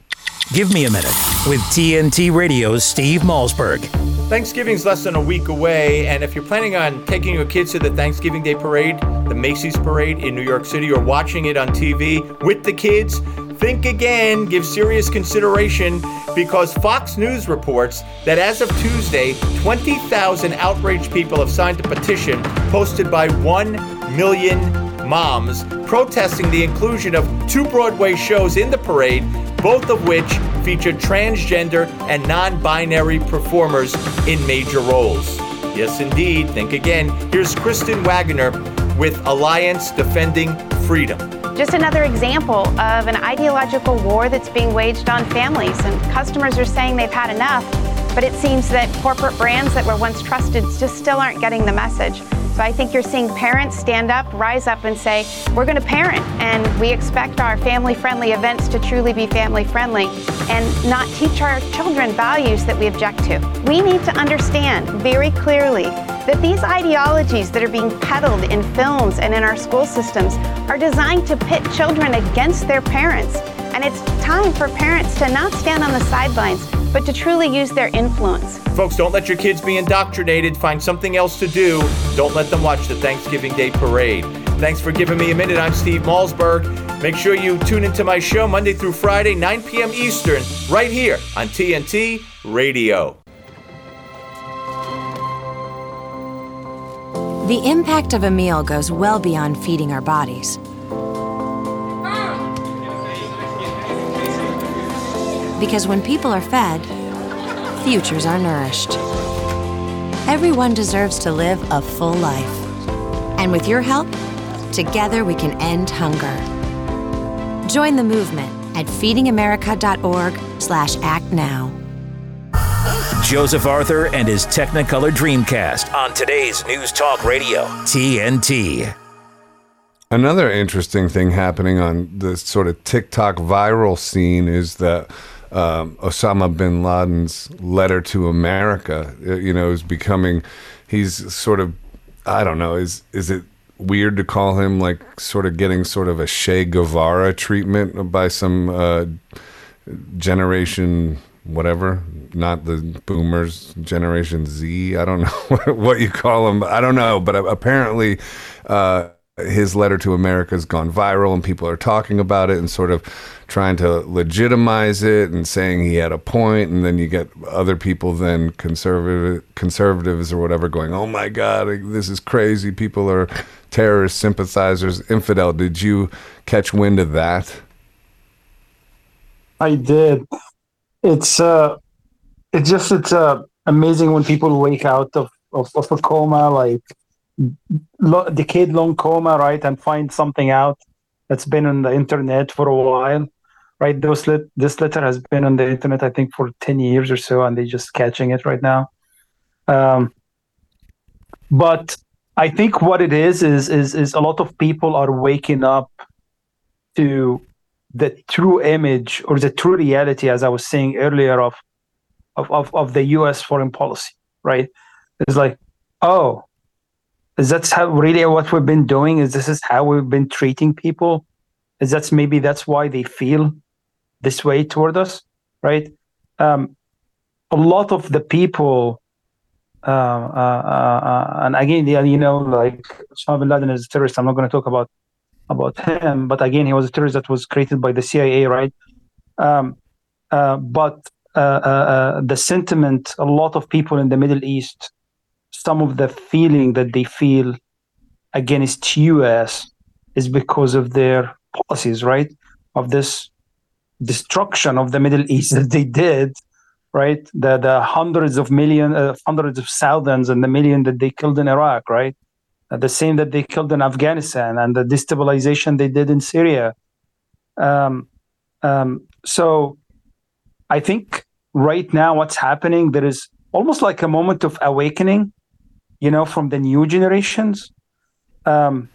Give me a minute with T N T Radio's Steve Malzberg. Thanksgiving's less than a week away, and if you're planning on taking your kids to the Thanksgiving Day Parade, the Macy's Parade in New York City, or watching it on T V with the kids, think again, give serious consideration, because Fox News reports that as of Tuesday, twenty thousand outraged people have signed a petition posted by one million moms protesting the inclusion of two Broadway shows in the parade, both of which feature transgender and non-binary performers in major roles. Yes, indeed. Think again. Here's Kristen Wagoner with Alliance Defending Freedom. Just another example of an ideological war that's being waged on families, and customers are saying they've had enough, but it seems that corporate brands that were once trusted just still aren't getting the message. So I think you're seeing parents stand up, rise up, and say, we're going to parent, and we expect our family-friendly events to truly be family-friendly and not teach our children values that we object to. We need to understand very clearly that these ideologies that are being peddled in films and in our school systems are designed to pit children against their parents. And it's time for parents to not stand on the sidelines, but to truly use their influence. Folks, don't let your kids be indoctrinated. Find something else to do. Don't let them watch the Thanksgiving Day Parade. Thanks for giving me a minute. I'm Steve Malzberg. Make sure you tune into my show Monday through Friday, nine p.m. Eastern, right here on T N T Radio. The impact of a meal goes well beyond feeding our bodies. Because when people are fed, futures are nourished. Everyone deserves to live a full life. And with your help, together we can end hunger. Join the movement at feeding america dot org slash act now. Joseph Arthur and his Technicolor Dreamcast on today's News Talk Radio, T N T. Another interesting thing happening on the sort of TikTok viral scene is that Um, Osama bin Laden's letter to America, you know, is becoming, he's sort of, I don't know, is is it weird to call him like sort of getting sort of a Che Guevara treatment by some uh, generation, whatever, not the boomers, Generation Z, I don't know what you call them, I don't know, but apparently uh, his letter to America has gone viral and people are talking about it and sort of trying to legitimize it and saying he had a point, and then you get other people then conservative conservatives or whatever going, oh my God, this is crazy, people are terrorist sympathizers. Infidel, did you catch wind of that? I did. It's uh it's just it's uh amazing when people wake out of, of, of a coma like Lo- decade long coma, right, and find something out that's been on the internet for a while, right? Those let- this letter has been on the internet, I think, for ten years or so, and they're just catching it right now. Um, but I think what it is is is is a lot of people are waking up to the true image or the true reality, as I was saying earlier, of of of, of the U S foreign policy, right? It's like, oh, is that's how really what we've been doing? Is this is how we've been treating people? Is that's maybe that's why they feel this way toward us, right? Um, a lot of the people, uh, uh, uh, and again, you know, like Osama bin Laden is a terrorist. I'm not going to talk about about him, but again, he was a terrorist that was created by the C I A, right? Um, uh, but uh, uh, the sentiment, a lot of people in the Middle East, some of the feeling that they feel against U S is because of their policies, right? Of this destruction of the Middle East that they did, right? The the hundreds of million, uh, hundreds of thousands, and the million that they killed in Iraq, right? Uh, the same that they killed in Afghanistan, and the destabilization they did in Syria. Um, um, so, I think right now what's happening, there is almost like a moment of awakening, you know, from the new generations. Um,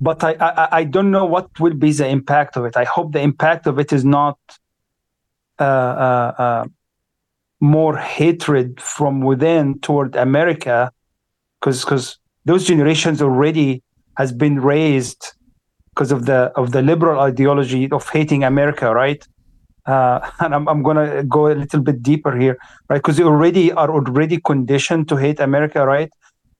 but I, I, I don't know what will be the impact of it. I hope the impact of it is not uh, uh, uh, more hatred from within toward America, because because those generations already has been raised because of the of the liberal ideology of hating America, right? Uh, and I'm I'm gonna go a little bit deeper here, right? Because they already are already conditioned to hate America, right?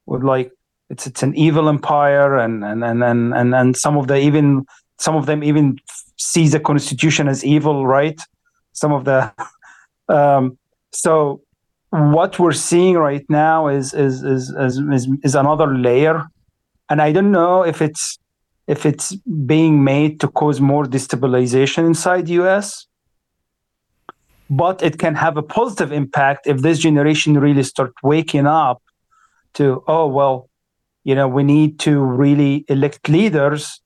With like. It's it's an evil empire, and and, and, and and some of the even some of them even see the Constitution as evil, right? Some of the um, so what we're seeing right now is is, is is is is another layer, and I don't know if it's if it's being made to cause more destabilization inside the U S, but it can have a positive impact if this generation really start waking up to, oh well. You know, we need to really elect leaders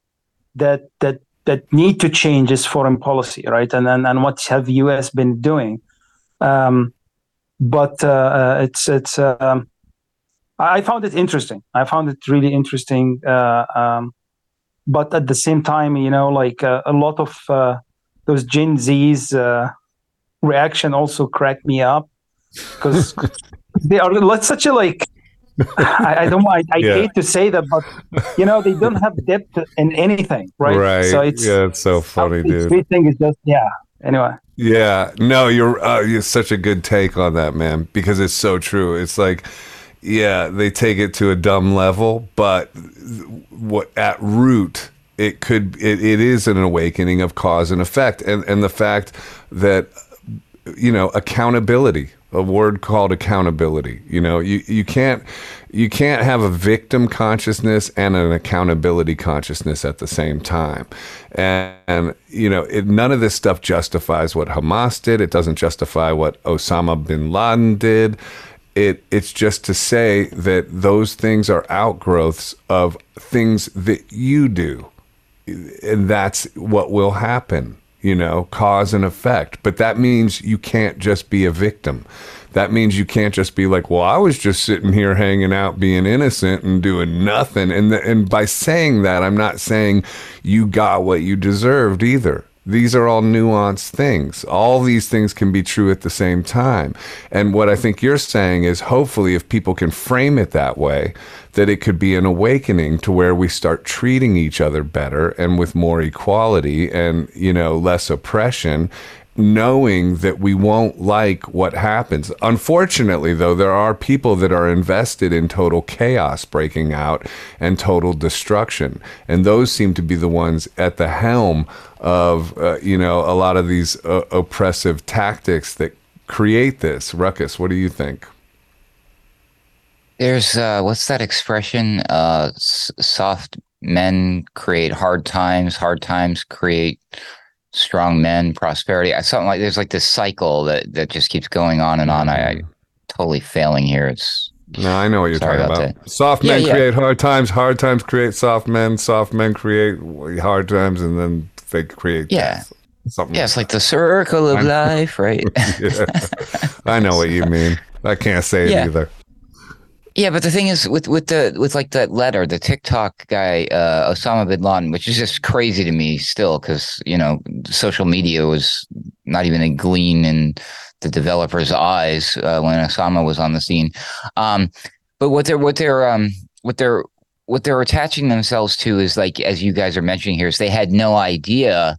that that that need to change this foreign policy, right? And and, and what have U S been doing? Um, but uh, it's it's. Uh, I found it interesting. I found it really interesting. Uh, um, but at the same time, you know, like uh, a lot of uh, those Gen Z's uh, reaction also cracked me up because they are like such a like. I, I don't. I, I yeah. hate to say that, but you know they don't have depth in anything, right? Right. So it's yeah, it's so funny, dude. This thing is just yeah. Anyway. Yeah. No, you're uh, you're such a good take on that, man. Because it's so true. It's like, yeah, they take it to a dumb level, but what at root it could it, it is an awakening of cause and effect, and and the fact that you know accountability. A word called accountability. You know, you, you can't you can't have a victim consciousness and an accountability consciousness at the same time. And, and you know, it, none of this stuff justifies what Hamas did. It doesn't justify what Osama bin Laden did. It it's just to say that those things are outgrowths of things that you do, and that's what will happen. You know, cause and effect. But that means you can't just be a victim. That means you can't just be like, well, I was just sitting here hanging out being innocent and doing nothing. And the, and by saying that, I'm not saying you got what you deserved either. These are all nuanced things. All these things can be true at the same time. And what I think you're saying is hopefully if people can frame it that way, that it could be an awakening to where we start treating each other better and with more equality and, you know, less oppression, knowing that we won't like what happens. Unfortunately, though, there are people that are invested in total chaos breaking out and total destruction. And those seem to be the ones at the helm of, uh, you know, a lot of these uh, oppressive tactics that create this. Ruckus, what do you think? There's, uh, what's that expression? Uh, s- soft men create hard times, hard times create strong men, prosperity. Something like there's like this cycle that, that just keeps going on and on. I, I'm totally failing here. It's no, I know what you're talking about. about. Soft yeah, men yeah. create hard times, hard times create soft men, soft men create hard times, and then they create yeah. something. Yeah, like it's like the circle of life, right? yeah. I know what you mean. I can't say yeah. it either. Yeah, but the thing is, with with the with like that letter, the TikTok guy, uh, Osama bin Laden, which is just crazy to me still, because you know, social media was not even a gleam in the developers' eyes uh, when Osama was on the scene. Um, but what they're what they're um, what they're what they're attaching themselves to is like, as you guys are mentioning here, is they had no idea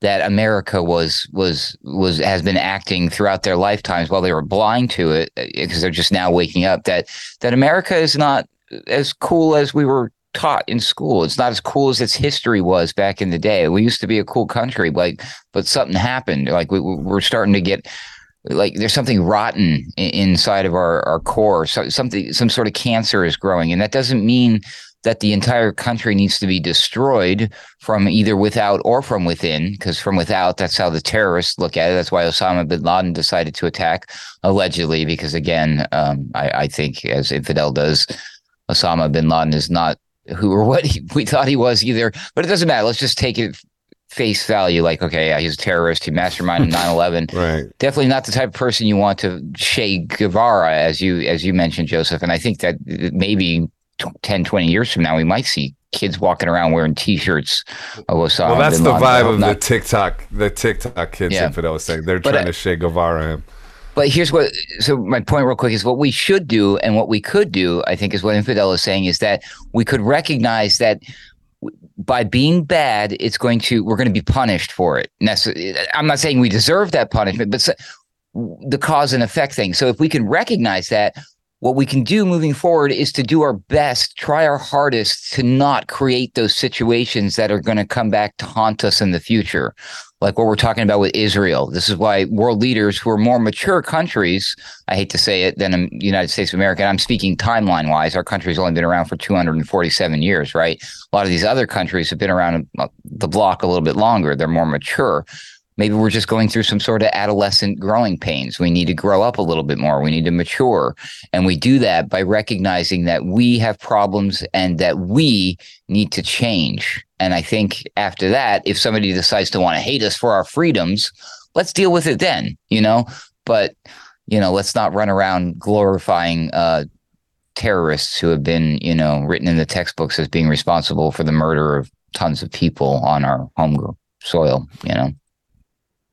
that America was was was has been acting throughout their lifetimes while they were blind to it, because they're just now waking up that that America is not as cool as we were taught in school. It's not as cool as its history was back in the day. We used to be a cool country, like, but something happened. Like we, we're starting to get, like, there's something rotten inside of our, our core. So something, some sort of cancer is growing, and that doesn't mean that the entire country needs to be destroyed from either without or from within, because from without, that's how the terrorists look at it. That's why Osama bin Laden decided to attack, allegedly, because, again, um, I, I think, as Infidel does, Osama bin Laden is not who or what he, we thought he was either. But it doesn't matter. Let's just take it face value, like, okay, yeah, he's a terrorist. He masterminded nine eleven. Right. Definitely not the type of person you want to Che Guevara, as you as you mentioned, Joseph. And I think that maybe ten, twenty years from now, we might see kids walking around wearing T-shirts of Osama. Well, that's the vibe of not, the TikTok, the TikTok kids. Yeah. Infidel was saying they're but, trying to Che Guevara him. But here's what. So my point, real quick, is what we should do and what we could do, I think, is what Infidel is saying, is that we could recognize that by being bad, it's going to we're going to be punished for it. And that's, I'm not saying we deserve that punishment, but so, the cause and effect thing. So if we can recognize that, what we can do moving forward is to do our best, try our hardest to not create those situations that are going to come back to haunt us in the future. Like what we're talking about with Israel. This is why world leaders who are more mature countries, I hate to say it, than the United States of America, and I'm speaking timeline wise, our country's only been around for two hundred forty-seven years, right? A lot of these other countries have been around the block a little bit longer. They're more mature. Maybe we're just going through some sort of adolescent growing pains. We need to grow up a little bit more. We need to mature. And we do that by recognizing that we have problems and that we need to change. And I think after that, if somebody decides to want to hate us for our freedoms, let's deal with it then, you know? But, you know, let's not run around glorifying uh, terrorists who have been, you know, written in the textbooks as being responsible for the murder of tons of people on our home soil, you know?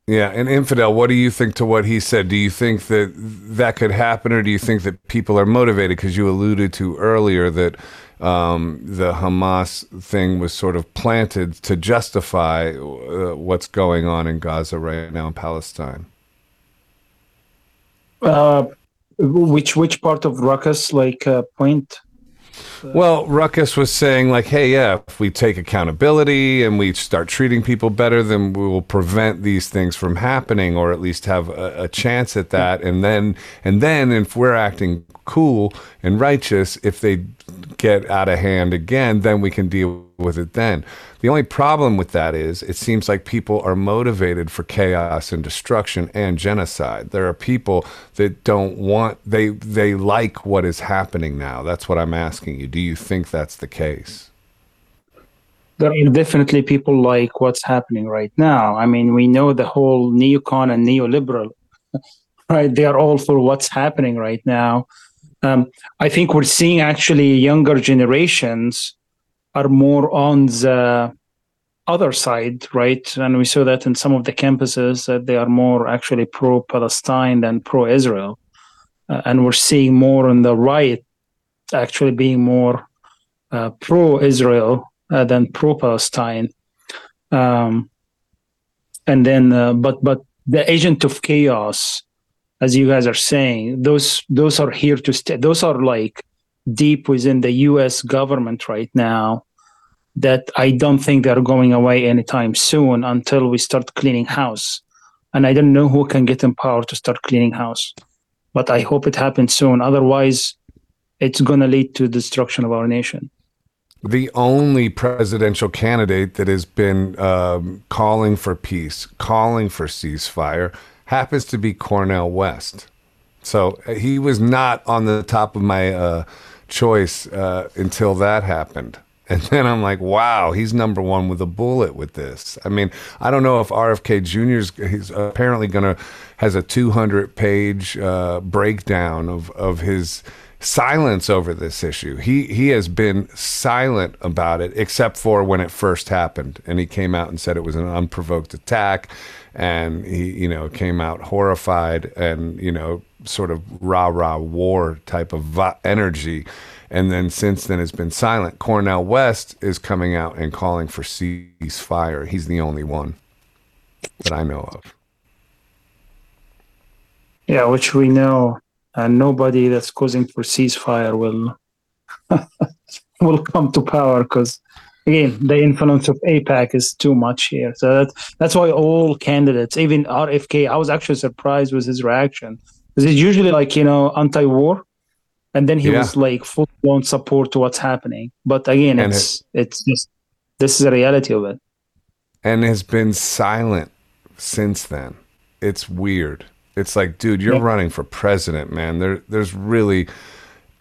Yeah, and Infidel, what do you think to what he said? Do you think that that could happen, or do you think that people are motivated? Because you alluded to earlier that um, the Hamas thing was sort of planted to justify uh, what's going on in Gaza right now in Palestine. Uh, which which part of Ruckus, like, uh, point? Well, Ruckus was saying, like, hey, yeah, if we take accountability and we start treating people better, then we will prevent these things from happening, or at least have a, a chance at that. And then, and then if we're acting cool and righteous, if they get out of hand again, then we can deal with it then. The only problem with that is it seems like people are motivated for chaos and destruction and genocide. There are people that don't want, they they like what is happening now. That's what I'm asking you. Do you think that's the case? There are definitely people like what's happening right now. I mean, we know the whole neocon and neoliberal, right? They are all for what's happening right now. Um, I think we're seeing actually younger generations are more on the other side, right? And we saw that in some of the campuses that they are more actually pro-Palestine than pro-Israel. Uh, and we're seeing more on the right actually being more uh, pro-Israel uh, than pro-Palestine. Um, and then, uh, but but the agent of chaos, as you guys are saying, those those are here to stay. Those are like deep within the U S government right now that I don't think they're going away anytime soon until we start cleaning house. And I don't know who can get in power to start cleaning house, but I hope it happens soon. Otherwise, it's going to lead to destruction of our nation. The only presidential candidate that has been um, calling for peace, calling for ceasefire, happens to be Cornel West. So he was not on the top of my uh, choice uh, until that happened. And then I'm like, wow, he's number one with a bullet with this. I mean, I don't know if R F K Junior's he's apparently going to has a two hundred page uh, breakdown of, of his silence over this issue. He he has been silent about it, except for when it first happened, and he came out and said it was an unprovoked attack, and he you know came out horrified and you know sort of rah rah war type of va- energy, and then since then has been silent. Cornel West is coming out and calling for ceasefire. He's the only one. that I know of. Yeah, which we know uh, nobody that's causing for ceasefire will will come to power because, again, the influence of AIPAC is too much here. So that, that's why all candidates, even R F K, I was actually surprised with his reaction. Because it's usually like, you know, anti-war. And then he yeah. was like full-blown support to what's happening. But again, and it's it, it's just, this is the reality of it. And has been silent since then. It's weird. It's like, dude, you're yeah. running for president, man. There, there's really,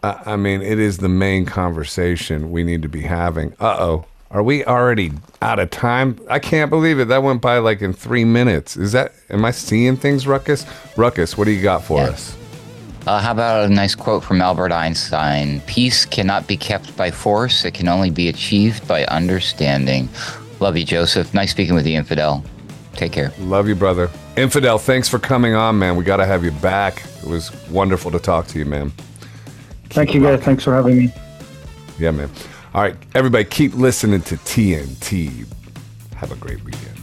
uh, I mean, it is the main conversation we need to be having. Uh-oh. Are we already out of time? I can't believe it. That went by like in three minutes. Is that, am I seeing things, Ruckus? Ruckus, what do you got for yeah. us? Uh, how about a nice quote from Albert Einstein? Peace cannot be kept by force. It can only be achieved by understanding. Love you, Joseph. Nice speaking with you, Infidel. Take care. Love you, brother. Infidel, thanks for coming on, man. We got to have you back. It was wonderful to talk to you, man. Keep Thank you, guys. Thanks for having me. Yeah, man. All right, everybody, keep listening to T N T. Have a great weekend.